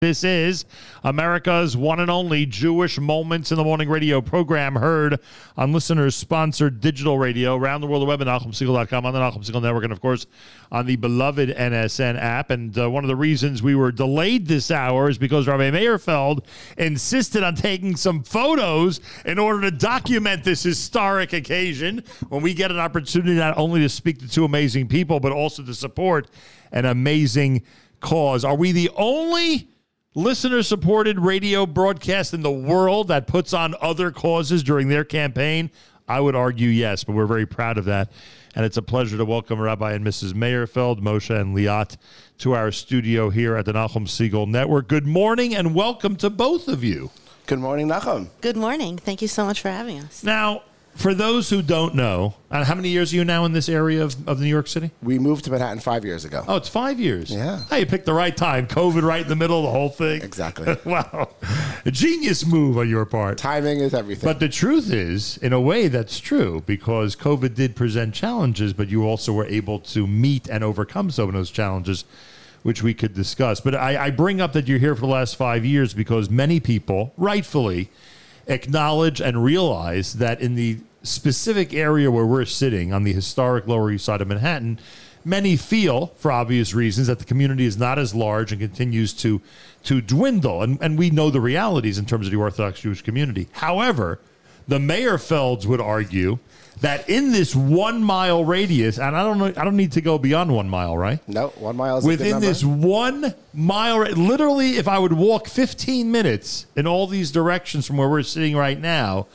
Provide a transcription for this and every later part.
This is America's one and only Jewish Moments in the Morning radio program, heard on listeners-sponsored digital radio around the world, the web at NachumSegal.com, on the Nachum Segal Network, and, of course, on the beloved NSN app. And one of the reasons we were delayed this hour is because Rabbi Mayerfeld insisted on taking some photos in order to document this historic occasion, when we get an opportunity not only to speak to two amazing people, but also to support an amazing cause. Are we the only listener-supported radio broadcast in the world that puts on other causes during their campaign? I would argue yes, but we're very proud of that. And it's a pleasure to welcome Rabbi and Mrs. Mayerfeld, Moshe and Liat, to our studio here at the Nachum Segal Network. Good morning and welcome to both of you. Good morning, Nachum. Good morning. Thank you so much for having us. Now, for those who don't know, how many years are you now in this area of New York City? We moved to Manhattan 5 years ago. Oh, it's 5 years. Yeah. Hey, you picked the right time. COVID right in the middle of the whole thing. Exactly. Wow. A genius move on your part. Timing is everything. But the truth is, in a way, that's true, because COVID did present challenges, but you also were able to meet and overcome some of those challenges, which we could discuss. But I bring up that you're here for the last 5 years because many people, rightfully, acknowledge and realize that in the specific area where we're sitting on the historic Lower East Side of Manhattan, many feel, for obvious reasons, that the community is not as large and continues to dwindle. And we know the realities in terms of the Orthodox Jewish community. However, the Mayerfelds would argue that in this 1 mile radius, and I don't need to go beyond 1 mile, right? No, 1 mile is a good number. Within this 1 mile, literally, if I would walk 15 minutes in all these directions from where we're sitting right now,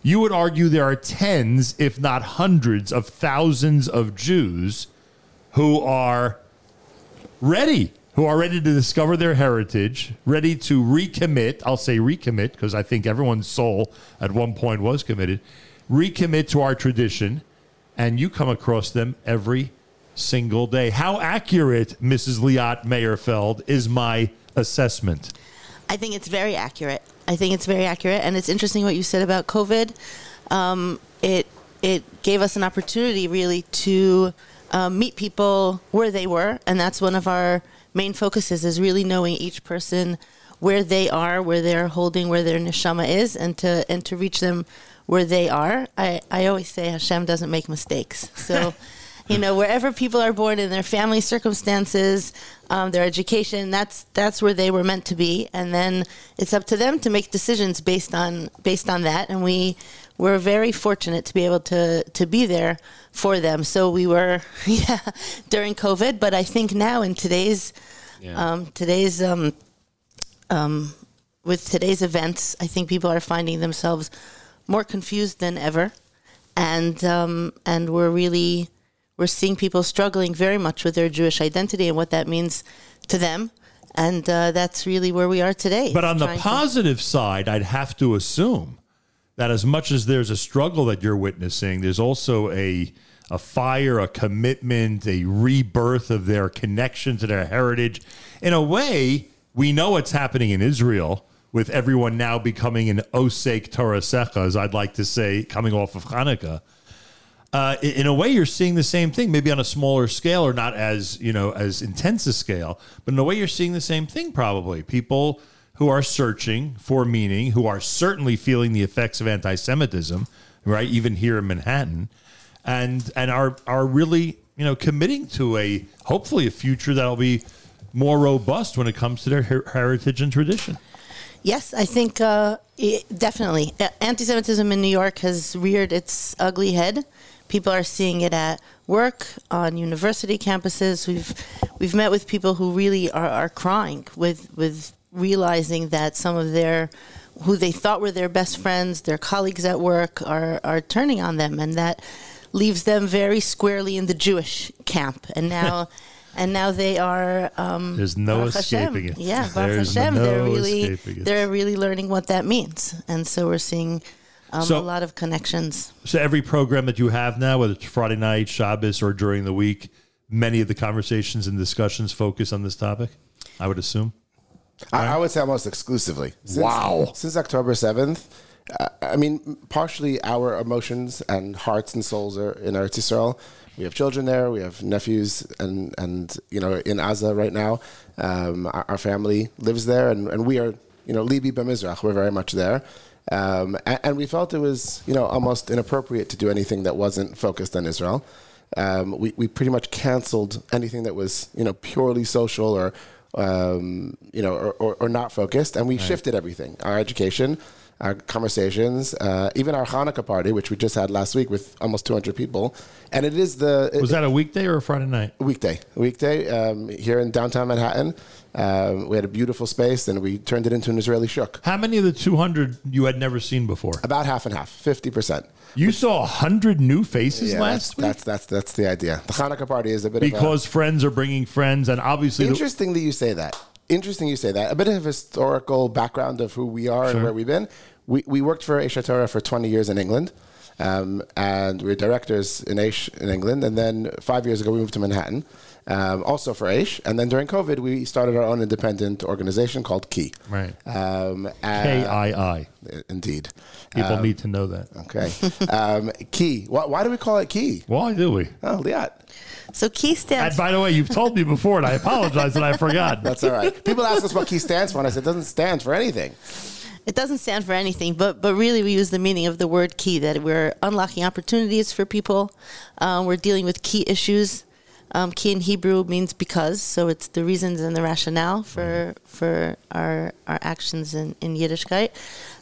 you would argue there are tens, if not hundreds, of thousands of Jews who are ready to discover their heritage, ready to recommit. I'll say recommit because I think everyone's soul at one point was committed. Recommit to our tradition, and you come across them every single day. How accurate, Mrs. Liat Mayerfeld, is my assessment? I think it's very accurate. And it's interesting what you said about COVID. It gave us an opportunity, really, to meet people where they were. And that's one of our main focuses, is really knowing each person where they are, where they're holding, where their neshama is, and to reach them where they are. I always say Hashem doesn't make mistakes. So, you know, wherever people are born in their family circumstances, their education, that's where they were meant to be. And then it's up to them to make decisions based on that. And we're very fortunate to be able to be there for them. So we were, during COVID, but I think now in today's events, I think people are finding themselves more confused than ever. And we're seeing people struggling very much with their Jewish identity and what that means to them. And that's really where we are today. But on the positive side, I'd have to assume that as much as there's a struggle that you're witnessing, there's also a fire, a commitment, a rebirth of their connection to their heritage. In a way, we know what's happening in Israel, with everyone now becoming an Osek Torah Secha, as I'd like to say, coming off of Hanukkah. In a way, you're seeing the same thing, maybe on a smaller scale or not as, as intense a scale, but in a way you're seeing the same thing probably. People who are searching for meaning, who are certainly feeling the effects of anti-Semitism, right, even here in Manhattan, and are really, committing to hopefully a future that'll be more robust when it comes to their heritage and tradition. Yes, I think definitely. Anti-Semitism in New York has reared its ugly head. People are seeing it at work, on university campuses. We've met with people who really are crying with realizing that some of their, who they thought were their best friends, their colleagues at work, are turning on them, and that leaves them very squarely in the Jewish camp. And now... And now they are. There's no escaping it. Yeah, Baruch Hashem, they're really learning what that means, and so we're seeing a lot of connections. So every program that you have now, whether it's Friday night, Shabbos, or during the week, many of the conversations and discussions focus on this topic, I would assume. I would say almost exclusively. Since October 7th. Partially our emotions and hearts and souls are in Eretz Yisrael, We have children there. We have nephews, and you know, in Gaza right now, our family lives there, and we are, you know, Libi B'Mizrach. We're very much there, and we felt it was, you know, almost inappropriate to do anything that wasn't focused on Israel. We pretty much canceled anything that was, you know, purely social or you know, or not focused, and we shifted everything. Our education, our conversations, even our Hanukkah party, which we just had last week with almost 200 people. And it is the... Was that a weekday or a Friday night? Weekday. Weekday here in downtown Manhattan. We had a beautiful space, and we turned it into an Israeli shuk. How many of the 200 you had never seen before? About half and half, 50%. You saw 100 new faces last week? That's the idea. The Hanukkah party is a bit of a... Because friends are bringing friends, and obviously... Interesting that you say that. Interesting you say that. A bit of historical background of who we are and where we've been. We worked for Aish HaTorah for 20 years in England, and we were directors in Aish in England. And then 5 years ago, we moved to Manhattan, also for Aish. And then during COVID, we started our own independent organization called Ki. Right. K-I-I. Indeed. People need to know that. Okay. Ki. Why do we call it Ki? Why do we? Oh, Liat. So Ki stands. And by the way, you've told me before, and I apologize that I forgot. That's all right. People ask us what Ki stands for, and I said it doesn't stand for anything. It doesn't stand for anything, but really we use the meaning of the word Ki, that we're unlocking opportunities for people. We're dealing with Ki issues. Ki in Hebrew means because, so it's the reasons and the rationale for our actions in Yiddishkeit.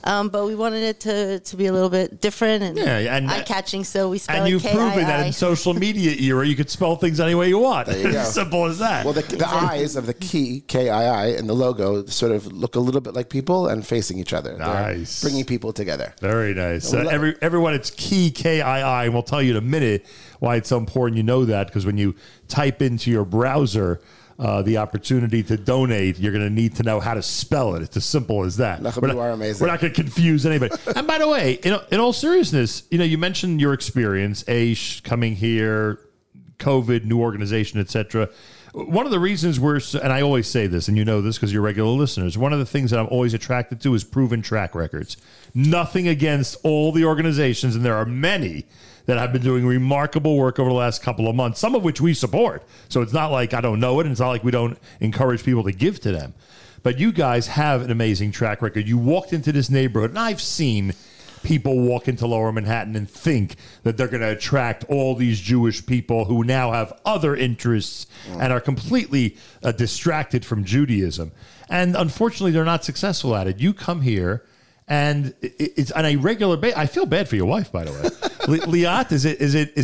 But we wanted it to be a little bit different and eye-catching, so we spell it K-I-I. And you've proven that in social media era, you could spell things any way you want. There you go. Simple as that. Well, the eyes of the key, K-I-I, and the logo sort of look a little bit like people and facing each other. Nice. They're bringing people together. Very nice. Everyone, it's key, K-I-I, and we'll tell you in a minute why it's so important you know that, because when you type into your browser... the opportunity to donate, you're going to need to know how to spell it. It's as simple as that. We're not going to confuse anybody. And by the way, in all seriousness, you know, you mentioned your experience, Aish, coming here, COVID, new organization, etc. One of the reasons and I always say this, and you know this because you're regular listeners, one of the things that I'm always attracted to is proven track records. Nothing against all the organizations, and there are many that have been doing remarkable work over the last couple of months, some of which we support. So it's not like I don't know it, and it's not like we don't encourage people to give to them. But you guys have an amazing track record. You walked into this neighborhood, and I've seen people walk into Lower Manhattan and think that they're going to attract all these Jewish people who now have other interests and are completely distracted from Judaism. And unfortunately, they're not successful at it. You come here, and it's on a regular basis. I feel bad for your wife, by the way. Liat, is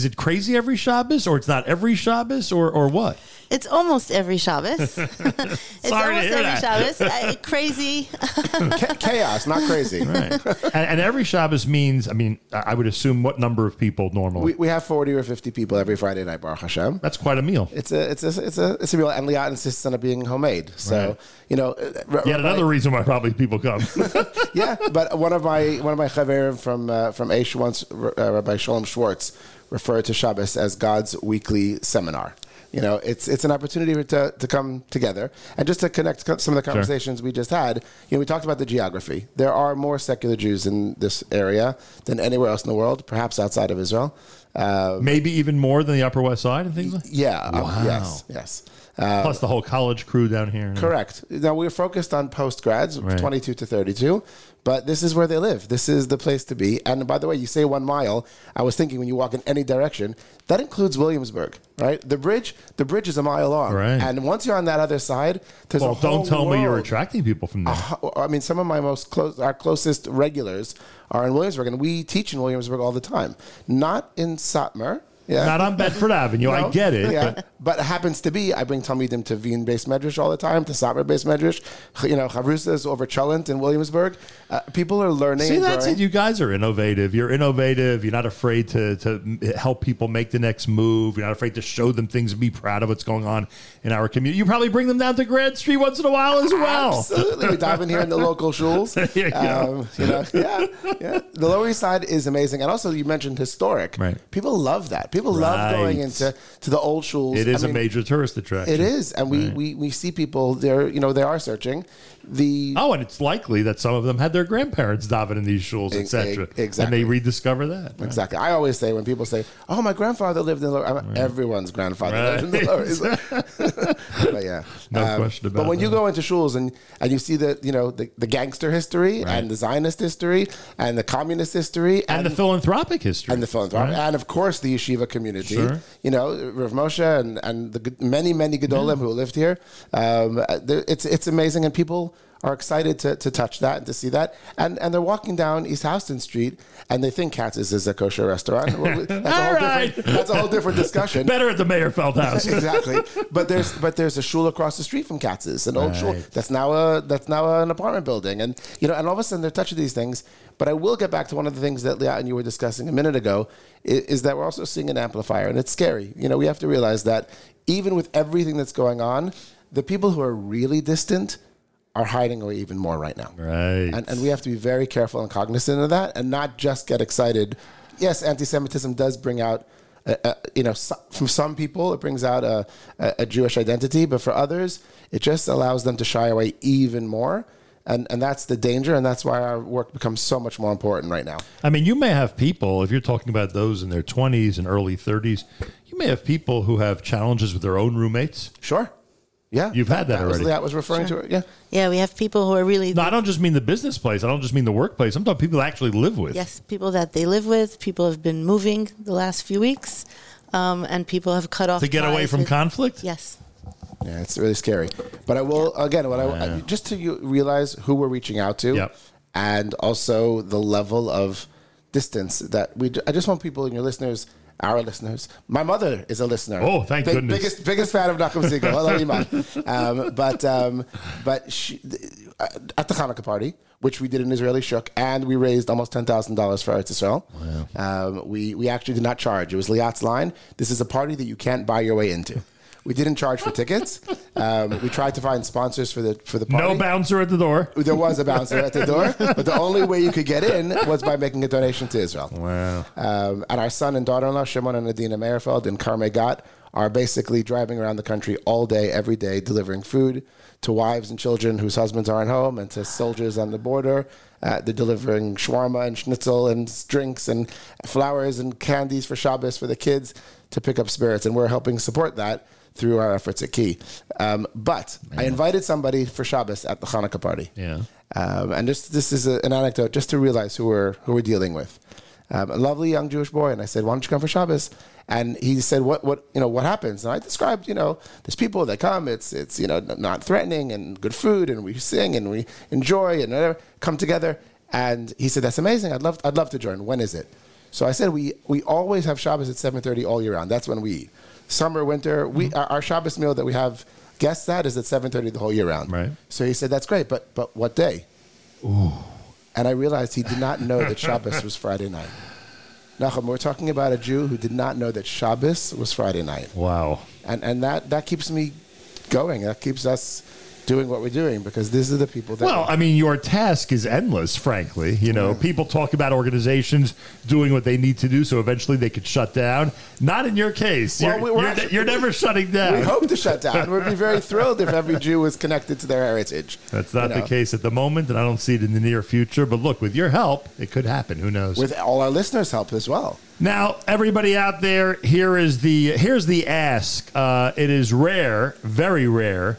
it crazy every Shabbos, or it's not every Shabbos, or what? It's almost every Shabbos. Shabbos. Crazy. Chaos, not crazy. Right. And every Shabbos means, I mean, I would assume what number of people normally? We have 40 or 50 people every Friday night, Baruch Hashem. That's quite a meal. It's a meal, and Liat insists on it being homemade. So, you know. Another reason why probably people come. Yeah, but one of my chaverim from Aish once, Rabbi Sholem Schwartz, referred to Shabbos as God's weekly seminar. You know, it's an opportunity to come together. And just to connect some of the conversations we just had, you know, we talked about the geography. There are more secular Jews in this area than anywhere else in the world, perhaps outside of Israel. Maybe even more than the Upper West Side and things like that? Yeah. Wow. Yes. Plus the whole college crew down here. Correct. Now, we're focused on post-grads, 22 to 32. But this is where they live. This is the place to be. And by the way, you say 1 mile. I was thinking when you walk in any direction, that includes Williamsburg, right? The bridge is a mile long. Right. And once you're on that other side, there's a whole world. Don't tell me you're attracting people from there. I mean, some of our closest regulars are in Williamsburg, and we teach in Williamsburg all the time. Not in Satmar. Yeah. Not on Bedford Avenue. No. I get it. Yeah. But it happens to be, I bring Talmidim to Wien-based Medrash all the time, to Satmar-based Medrash. You know, Chavrusa is over Cholent in Williamsburg. People are learning. See, that's it. You guys are innovative. You're innovative. You're not afraid to help people make the next move. You're not afraid to show them things and be proud of what's going on in our community. You probably bring them down to Grand Street once in a while as well. Absolutely. We dive in here in the local shuls. The Lower East Side is amazing. And also, you mentioned historic. Right. People love that. People love going into the old shuls. It is a major tourist attraction. It is, and we see people there. You know, they are searching, And it's likely that some of them had their grandparents daven in these shuls, etc. Exactly. And they rediscover that. Right? Exactly. I always say when people say, "Oh, my grandfather lived in the lower," right. Everyone's grandfather lived in the lower. But yeah, no question about it. But when you go into shuls and you see the gangster history and the Zionist history and the communist history and the philanthropic history and of course the yeshiva community, Rav Moshe and the many gedolim who lived here, it's amazing, and people are excited to touch that and to see that. And they're walking down East Houston Street and they think Katz's is a kosher restaurant. Well, that's a whole different discussion. Better at the Mayerfeld house. Exactly. But there's a shul across the street from Katz's, an old shul that's now an apartment building. And and all of a sudden they're touching these things. But I will get back to one of the things that Liat and you were discussing a minute ago, is that we're also seeing an amplifier, and it's scary. We have to realize that even with everything that's going on, the people who are really distant are hiding away even more right now. Right. And we have to be very careful and cognizant of that and not just get excited. Yes, anti-Semitism does bring out, from some people, it brings out a Jewish identity, but for others, it just allows them to shy away even more. And that's the danger, and that's why our work becomes so much more important right now. I mean, you may have people, if you're talking about those in their 20s and early 30s, you may have people who have challenges with their own roommates. Sure. Yeah, you've had that already. That was referring to it. Yeah, yeah, we have people who are really. No, I don't just mean the business place. I don't just mean the workplace. I'm talking people they actually live with. Yes, people that they live with. People have been moving the last few weeks, and people have cut off to get away from conflict. Yes. Yeah, it's really scary. But I will again. Just to realize who we're reaching out to, and also the level of distance that we. I just want people and your listeners. Our listeners. My mother is a listener. Oh, thank goodness! Biggest fan of Nachum Segal. Hello, Iman. But she, at the Hanukkah party, which we did in Israeli Shuk, and we raised almost $10,000 for Eretz Yisrael. Wow. We actually did not charge. It was Liat's line. This is a party that you can't buy your way into. We didn't charge for tickets. We tried to find sponsors for the party. No bouncer at the door. There was a bouncer at the door, but the only way you could get in was by making a donation to Israel. Wow. And our son and daughter-in-law, Shimon and Adina Mayerfeld and Carme Gott, are basically driving around the country all day, every day, delivering food to wives and children whose husbands aren't home and to soldiers on the border. They're delivering shawarma and schnitzel and drinks and flowers and candies for Shabbos for the kids to pick up spirits, and we're helping support that through our efforts at Key. I invited somebody for Shabbos at the Hanukkah party. Yeah. And this is an anecdote just to realize who we're dealing with. A lovely young Jewish boy, and I said, "Why don't you come for Shabbos?" And he said, "What happens?" And I described, there's people that come. It's not threatening and good food, and we sing and we enjoy and whatever, come together. And he said, "That's amazing. I'd love to join. When is it?" So I said, "We always have Shabbos at 7:30 all year round. That's when we eat. Summer, winter, our Shabbos meal that we have guests at is at 7:30 the whole year round." Right. So he said, "That's great, but what day?" Ooh. And I realized he did not know that Shabbos was Friday night. Nachum, we're talking about a Jew who did not know that Shabbos was Friday night. Wow. And that keeps me going. That keeps us doing what we're doing, because these are the people that... Well, I mean, your task is endless, frankly. People talk about organizations doing what they need to do so eventually they could shut down. Not in your case. Well, you're never shutting down. We hope to shut down. We'd be very thrilled if every Jew was connected to their heritage. That's not the case at the moment, and I don't see it in the near future. But look, with your help, it could happen. Who knows? With all our listeners' help as well. Now, everybody out there, here's the ask. It is rare, very rare,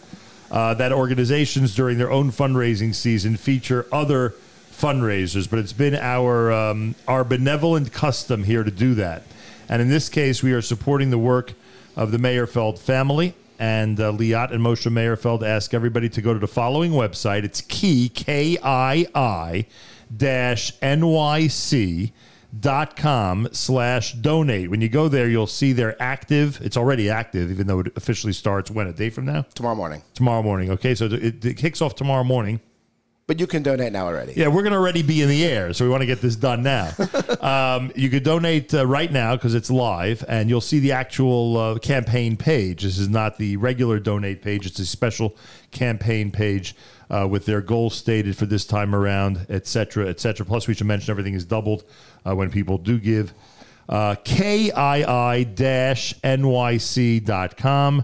that organizations during their own fundraising season feature other fundraisers, but it's been our benevolent custom here to do that. And in this case, we are supporting the work of the Mayerfeld family, and Liat and Moshe Mayerfeld ask everybody to go to the following website. It's KiiNYC.com/donate. When you go there, you'll see they're active. It's already active, even though it officially starts when, a day from now? Tomorrow morning. Okay, so it kicks off tomorrow morning. But you can donate now already. Yeah, we're going to already be in the air, so we want to get this done now. You could donate right now because it's live, and you'll see the actual campaign page. This is not the regular donate page. It's a special campaign page with their goals stated for this time around, et cetera, et cetera. Plus, we should mention everything is doubled when people do give. KII-NYC.com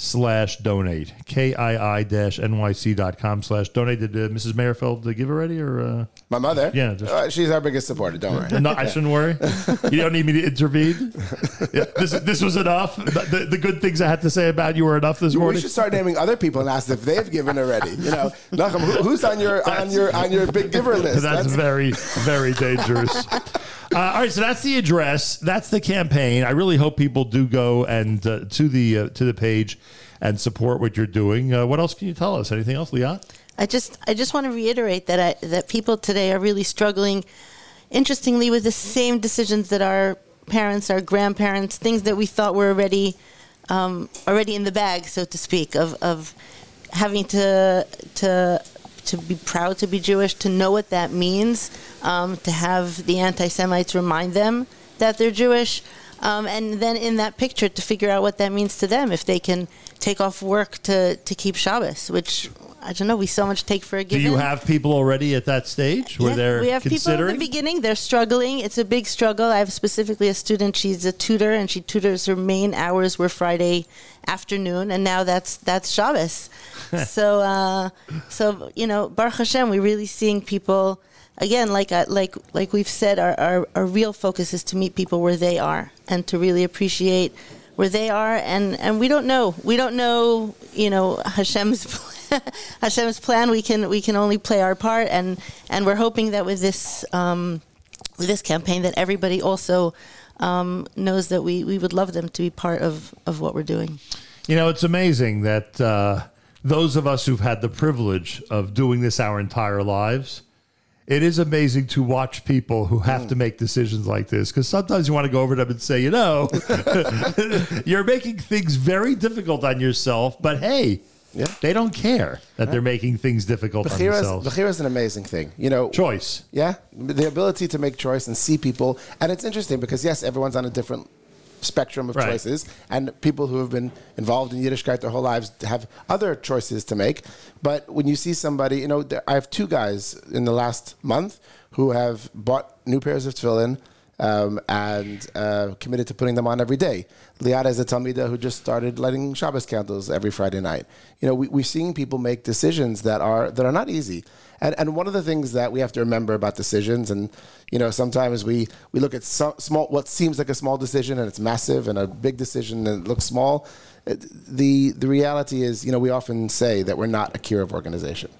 /donate. KII-NYC.com /donate. Did Mrs. Mayerfeld give already? Or, my mother? Yeah. Just... she's our biggest supporter. Don't worry. No, I shouldn't worry. You don't need me to intervene? Yeah, this was enough? The good things I had to say about you were enough this morning? We should start naming other people and ask if they've given already. You know, Nachum, who's on your big giver list? That's very, very dangerous. All right, so that's the address. That's the campaign. I really hope people do go and to the page and support what you're doing. What else can you tell us? Anything else, Liat? I just want to reiterate that people today are really struggling, interestingly, with the same decisions that our parents, our grandparents, things that we thought were already in the bag, so to speak, of having to be proud to be Jewish, to know what that means, to have the anti-Semites remind them that they're Jewish, and then in that picture to figure out what that means to them, if they can take off work to keep Shabbos, which, I don't know, we so much take for a given. Do you have people already at that stage where they're considering? We have people at the beginning. They're struggling. It's a big struggle. I have specifically a student. She's a tutor, and she tutors. Her main hours were Friday afternoon, and now that's Shabbos. So you know, Baruch Hashem, we're really seeing people, again, like we've said, our real focus is to meet people where they are and to really appreciate where they are. And we don't know. We don't know, you know, Hashem's plan. We can only play our part, and we're hoping that with this campaign that everybody also knows that we would love them to be part of what we're doing. You know, it's amazing that those of us who've had the privilege of doing this our entire lives, it is amazing to watch people who have to make decisions like this, because sometimes you want to go over to them and say, you know, you're making things very difficult on yourself, but hey, yeah. They don't care that they're making things difficult on themselves. Bechira is an amazing thing. You know, choice. Yeah, the ability to make choice and see people. And it's interesting because, yes, everyone's on a different spectrum of choices. And people who have been involved in Yiddishkeit their whole lives have other choices to make. But when you see somebody, you know, I have two guys in the last month who have bought new pairs of tefillin, and committed to putting them on every day. Liat is a Talmida who just started lighting Shabbos candles every Friday night. You know, we're seeing people make decisions that are not easy. And one of the things that we have to remember about decisions, and, you know, sometimes we look at what seems like a small decision, and it's massive, and a big decision, and it looks small. The reality is, you know, we often say that we're not a Kirov organization.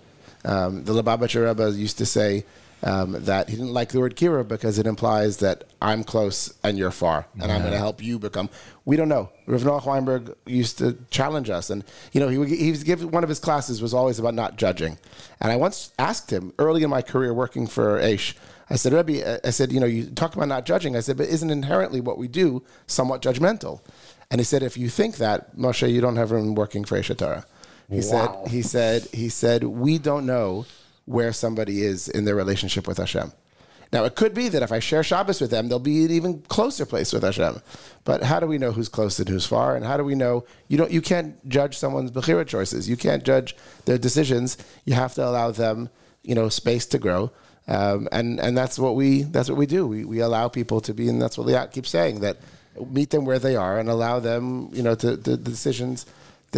The Lubavitcher Rebbe used to say, that he didn't like the word kira because it implies that I'm close and you're far, and I'm going to help you become. We don't know. Rav Noach Weinberg used to challenge us, and you know he was give one of his classes was always about not judging. And I once asked him early in my career working for Aish, I said, Rebbe, I said, you know, you talk about not judging. I said, but isn't inherently what we do somewhat judgmental? And he said, if you think that, Moshe, you don't have room working for Aish HaTorah. He said, we don't know where somebody is in their relationship with Hashem. Now, it could be that if I share Shabbos with them, they'll be an even closer place with Hashem. But how do we know who's close and who's far? And how do we know? You can't judge someone's bechira choices. You can't judge their decisions. You have to allow them, you know, space to grow. And that's what we do. We allow people to be, and that's what Liat keeps saying, that meet them where they are and allow them, you know, to the decisions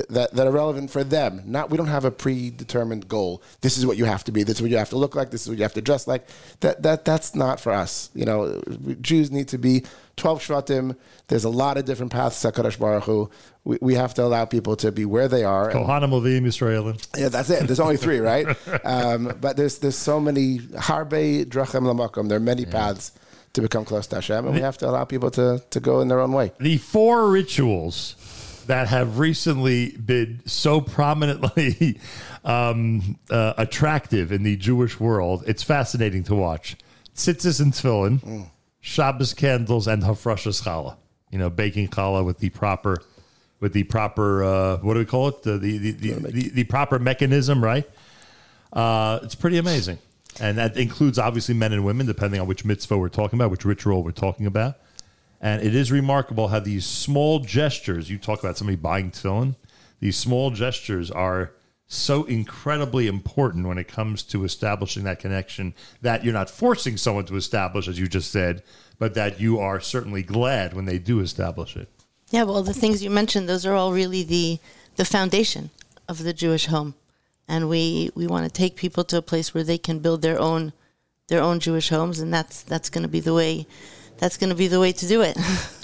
that are relevant for them. We don't have a predetermined goal. This is what you have to be. This is what you have to look like. This is what you have to dress like. That's not for us. You know, Jews need to be 12 Shvatim. There's a lot of different paths. HaKadosh Baruch Hu. We have to allow people to be where they are. Kohanim Levim Yisraelim. Yeah, that's it. There's only three, right? But there's so many. Harbe Drachem Lamakom. There are many paths to become close to Hashem, and we have to allow people to go in their own way. The four rituals that have recently been so prominently attractive in the Jewish world. It's fascinating to watch. Tzitzis and tefillin, Shabbos candles, and hafrashas challah. You know, baking challah with the proper, what do we call it? The proper mechanism, right? It's pretty amazing. And that includes, obviously, men and women, depending on which mitzvah we're talking about, which ritual we're talking about. And it is remarkable how these small gestures, you talk about somebody buying tefillin, these small gestures are so incredibly important when it comes to establishing that connection that you're not forcing someone to establish, as you just said, but that you are certainly glad when they do establish it. Yeah, well, the things you mentioned, those are all really the the foundation of the Jewish home. And we want to take people to a place where they can build their own Jewish homes, and that's going to be the way to do it.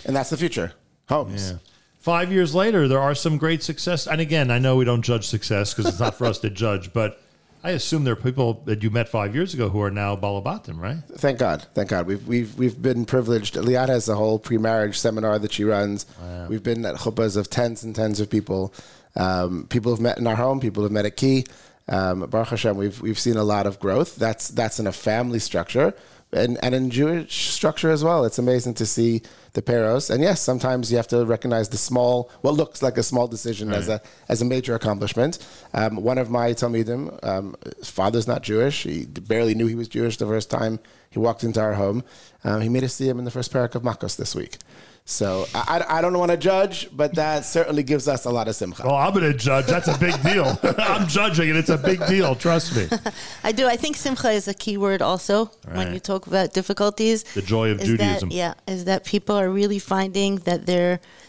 And that's the future. Homes. Yeah. 5 years later, there are some great success. And again, I know we don't judge success because it's not for us to judge, but I assume there are people that you met 5 years ago who are now Balabatim, right? Thank God. Thank God. We've been privileged. Liat has a whole pre-marriage seminar that she runs. Wow. We've been at chuppahs of tens and tens of people. People have met in our home. People have met at Ki. Baruch Hashem, we've seen a lot of growth. That's in a family structure and in Jewish structure as well. It's amazing to see the peros. And yes, sometimes you have to recognize the small, what looks like a small decision, right, as a major accomplishment. One of my Talmidim, his father's not Jewish. He barely knew he was Jewish the first time he walked into our home. He made us see him in the first parak of Makos this week. So I don't want to judge, but that certainly gives us a lot of simcha. Well, I'm going to judge. That's a big deal. I'm judging, and it's a big deal. Trust me. I do. I think simcha is a key word also, right, when you talk about difficulties. The joy of Judaism. Is that people are really finding that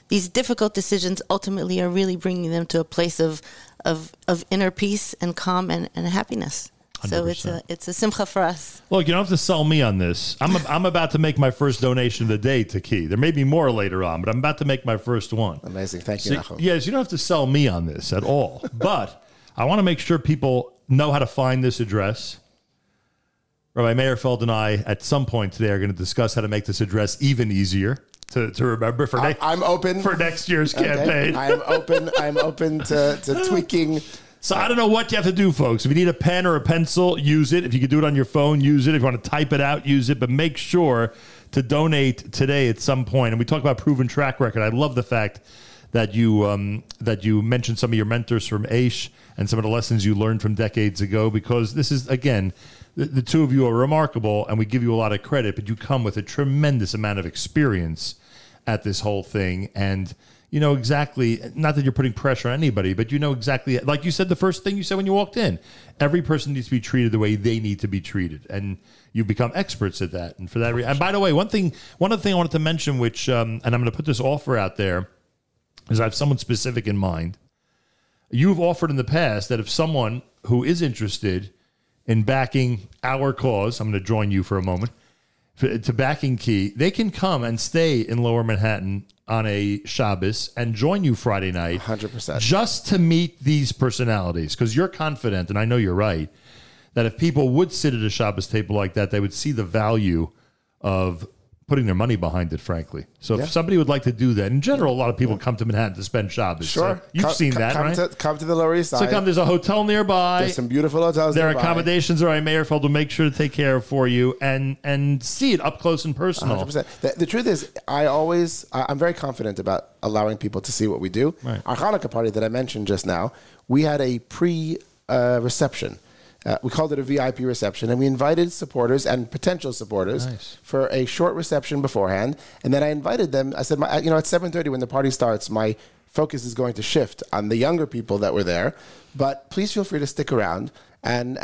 these difficult decisions ultimately are really bringing them to a place of inner peace and calm and happiness. 100%. So it's a simcha for us. Look, you don't have to sell me on this. I'm about to make my first donation of the day to Ki. There may be more later on, but I'm about to make my first one. Amazing. Thank you, Nachum. Yes, you don't have to sell me on this at all. But I want to make sure people know how to find this address. Rabbi Mayerfeld and I, at some point today, are going to discuss how to make this address even easier to remember for I'm open for next year's campaign. I'm open to tweaking. So I don't know what you have to do, folks. If you need a pen or a pencil, use it. If you can do it on your phone, use it. If you want to type it out, use it. But make sure to donate today at some point. And we talk about proven track record. I love the fact that you mentioned some of your mentors from Aish and some of the lessons you learned from decades ago, because this is, again, the two of you are remarkable, and we give you a lot of credit, but you come with a tremendous amount of experience at this whole thing. And you know exactly, not that you're putting pressure on anybody, but you know exactly, like you said, the first thing you said when you walked in, every person needs to be treated the way they need to be treated. And you've become experts at that. And for that reason, and by the way, one other thing I wanted to mention, which, and I'm going to put this offer out there, is I have someone specific in mind. You've offered in the past that if someone who is interested in backing our cause, I'm going to join you for a moment, to backing Ki, they can come and stay in Lower Manhattan on a Shabbos and join you Friday night. 100%. Just to meet these personalities, because you're confident, and I know you're right, that if people would sit at a Shabbos table like that, they would see the value of putting their money behind it, frankly. So if somebody would like to do that, in general, a lot of people come to Manhattan to spend Shabbos. Sure. So you've seen that, right? Come to the Lower East Side. So there's a hotel nearby. There's some beautiful hotels nearby. There are accommodations Rabbi Mayerfeld will make sure to take care of for you and see it up close and personal. 100%. The truth is, I'm very confident about allowing people to see what we do. Right. Our Hanukkah party that I mentioned just now, we had a pre-reception. We called it a VIP reception, and we invited supporters and potential supporters for a short reception beforehand. And then I invited them. I said, at 7:30 when the party starts, my focus is going to shift on the younger people that were there. But please feel free to stick around and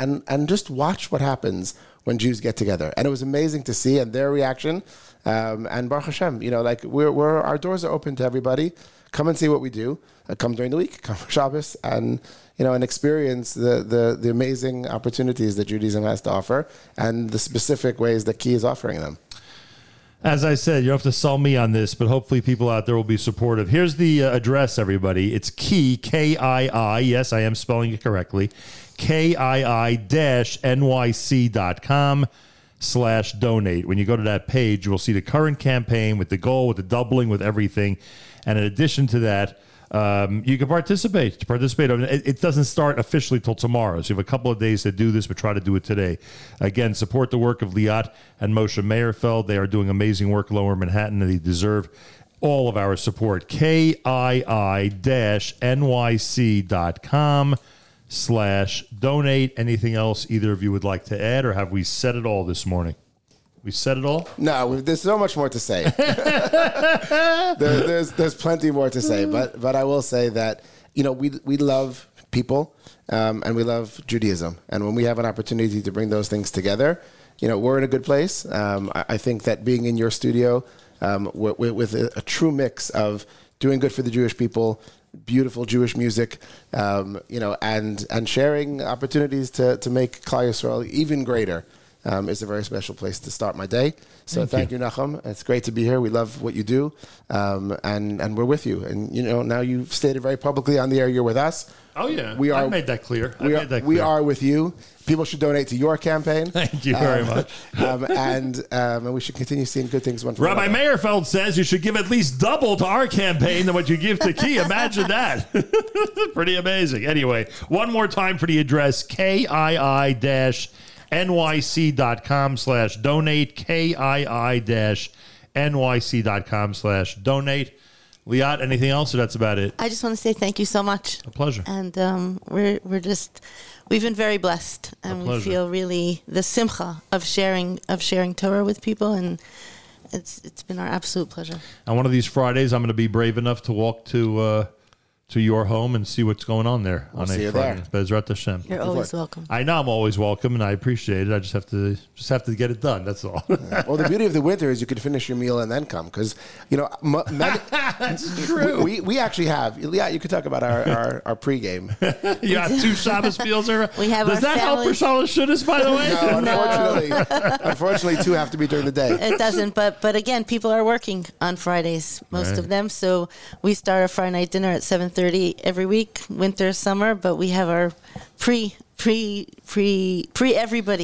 just watch what happens when Jews get together. And it was amazing to see and their reaction. And Baruch Hashem, our doors are open to everybody. Come and see what we do. Come during the week. Come for Shabbos, and experience the amazing opportunities that Judaism has to offer, and the specific ways that Ki is offering them. As I said, you don't have to sell me on this, but hopefully people out there will be supportive. Here's the address, everybody. It's Ki, K-I-I. Yes, I am spelling it correctly. KII-NYC.com. /donate. When you go to that page, you will see the current campaign with the goal, with the doubling, with everything. And in addition to that, you can participate. To participate, it doesn't start officially till tomorrow, so you have a couple of days to do this, but try to do it today. Again, support the work of Liat and Moshe Mayerfeld. They are doing amazing work in Lower Manhattan, and they deserve all of our support. KII-NYC.com. /donate. Anything else either of you would like to add, or have we said it all this morning? We said it all? No, there's so much more to say. there's plenty more to say, but I will say that we love people, and we love Judaism, and when we have an opportunity to bring those things together, we're in a good place. I think that being in your studio with a true mix of doing good for the Jewish people, beautiful Jewish music, you know, and sharing opportunities to make Klal Yisrael even greater. It's a very special place to start my day. So thank you, Nachum. It's great to be here. We love what you do, and we're with you. And, you know, now you've stated very publicly on the air you're with us. Oh, yeah. We are, I made that clear. We are with you. People should donate to your campaign. Thank you very much. And we should continue seeing good things. One Rabbi Mayerfeld says you should give at least double to our campaign than what you give to Ki. Imagine that. Pretty amazing. Anyway, one more time for the address, KiiNYC.com/donate, KiiNYC.com/donate. Liat, anything else, or that's about it? I just want to say thank you so much. A pleasure. And we've been very blessed, and we feel really the simcha of sharing Torah with people, and it's been our absolute pleasure. And one of these Fridays, I'm going to be brave enough to walk to your home and see what's going on there. We'll see you there. Bezrat Hashem. You're always welcome. I know I'm always welcome, and I appreciate it. I just have to get it done. That's all. Well, the beauty of the winter is you can finish your meal and then come, because, you know, that's true. We actually have. Yeah, you could talk about our pregame. You have two Shabbos meals. We have. Does that help for Shalosh Shudas, by the way? No, unfortunately, two have to be during the day. It doesn't. But again, people are working on Fridays, most of them. So we start our Friday night dinner at 7:30 every week, winter, summer, but we have our everybody.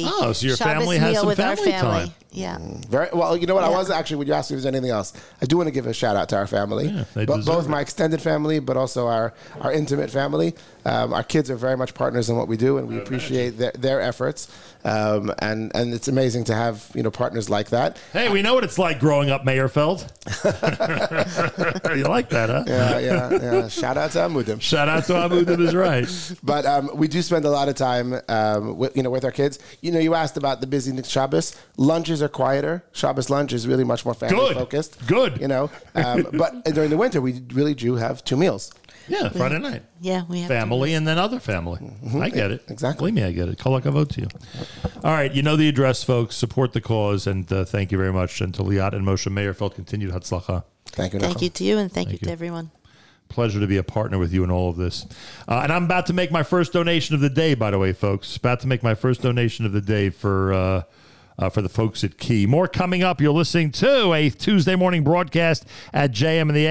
Oh, so your Shabbos family has some with family time. Yeah. Very well. You know what? Yeah. I wasn't actually. Would you ask me if there's anything else? I do want to give a shout out to our family, both my extended family, but also our intimate family. Our kids are very much partners in what we do, and we appreciate their efforts. And it's amazing to have partners like that. Hey, we know what it's like growing up, Mayerfeld. You like that, huh? Yeah. Shout out to Amudim. Shout out to Amudim is right. But we do spend a lot of time, with our kids. You asked about the busy Shabbos. Lunches are quieter. Shabbos lunch is really much more family focused. Good. But during the winter, we really do have two meals. Yeah, Friday night. Yeah, we have family and then other family. Mm-hmm. I get it. Exactly. Believe me, I get it. Kol hakavod to you. All right, you know the address, folks. Support the cause, and thank you very much. And to Liat and Moshe Mayerfeld, continued Hatzlacha. Thank you. Thank you to you, and thank you to everyone. Pleasure to be a partner with you in all of this. And I'm about to make my first donation of the day, by the way, folks. About to make my first donation of the day for the folks at Ki. More coming up. You're listening to a Tuesday morning broadcast at JM and the AM.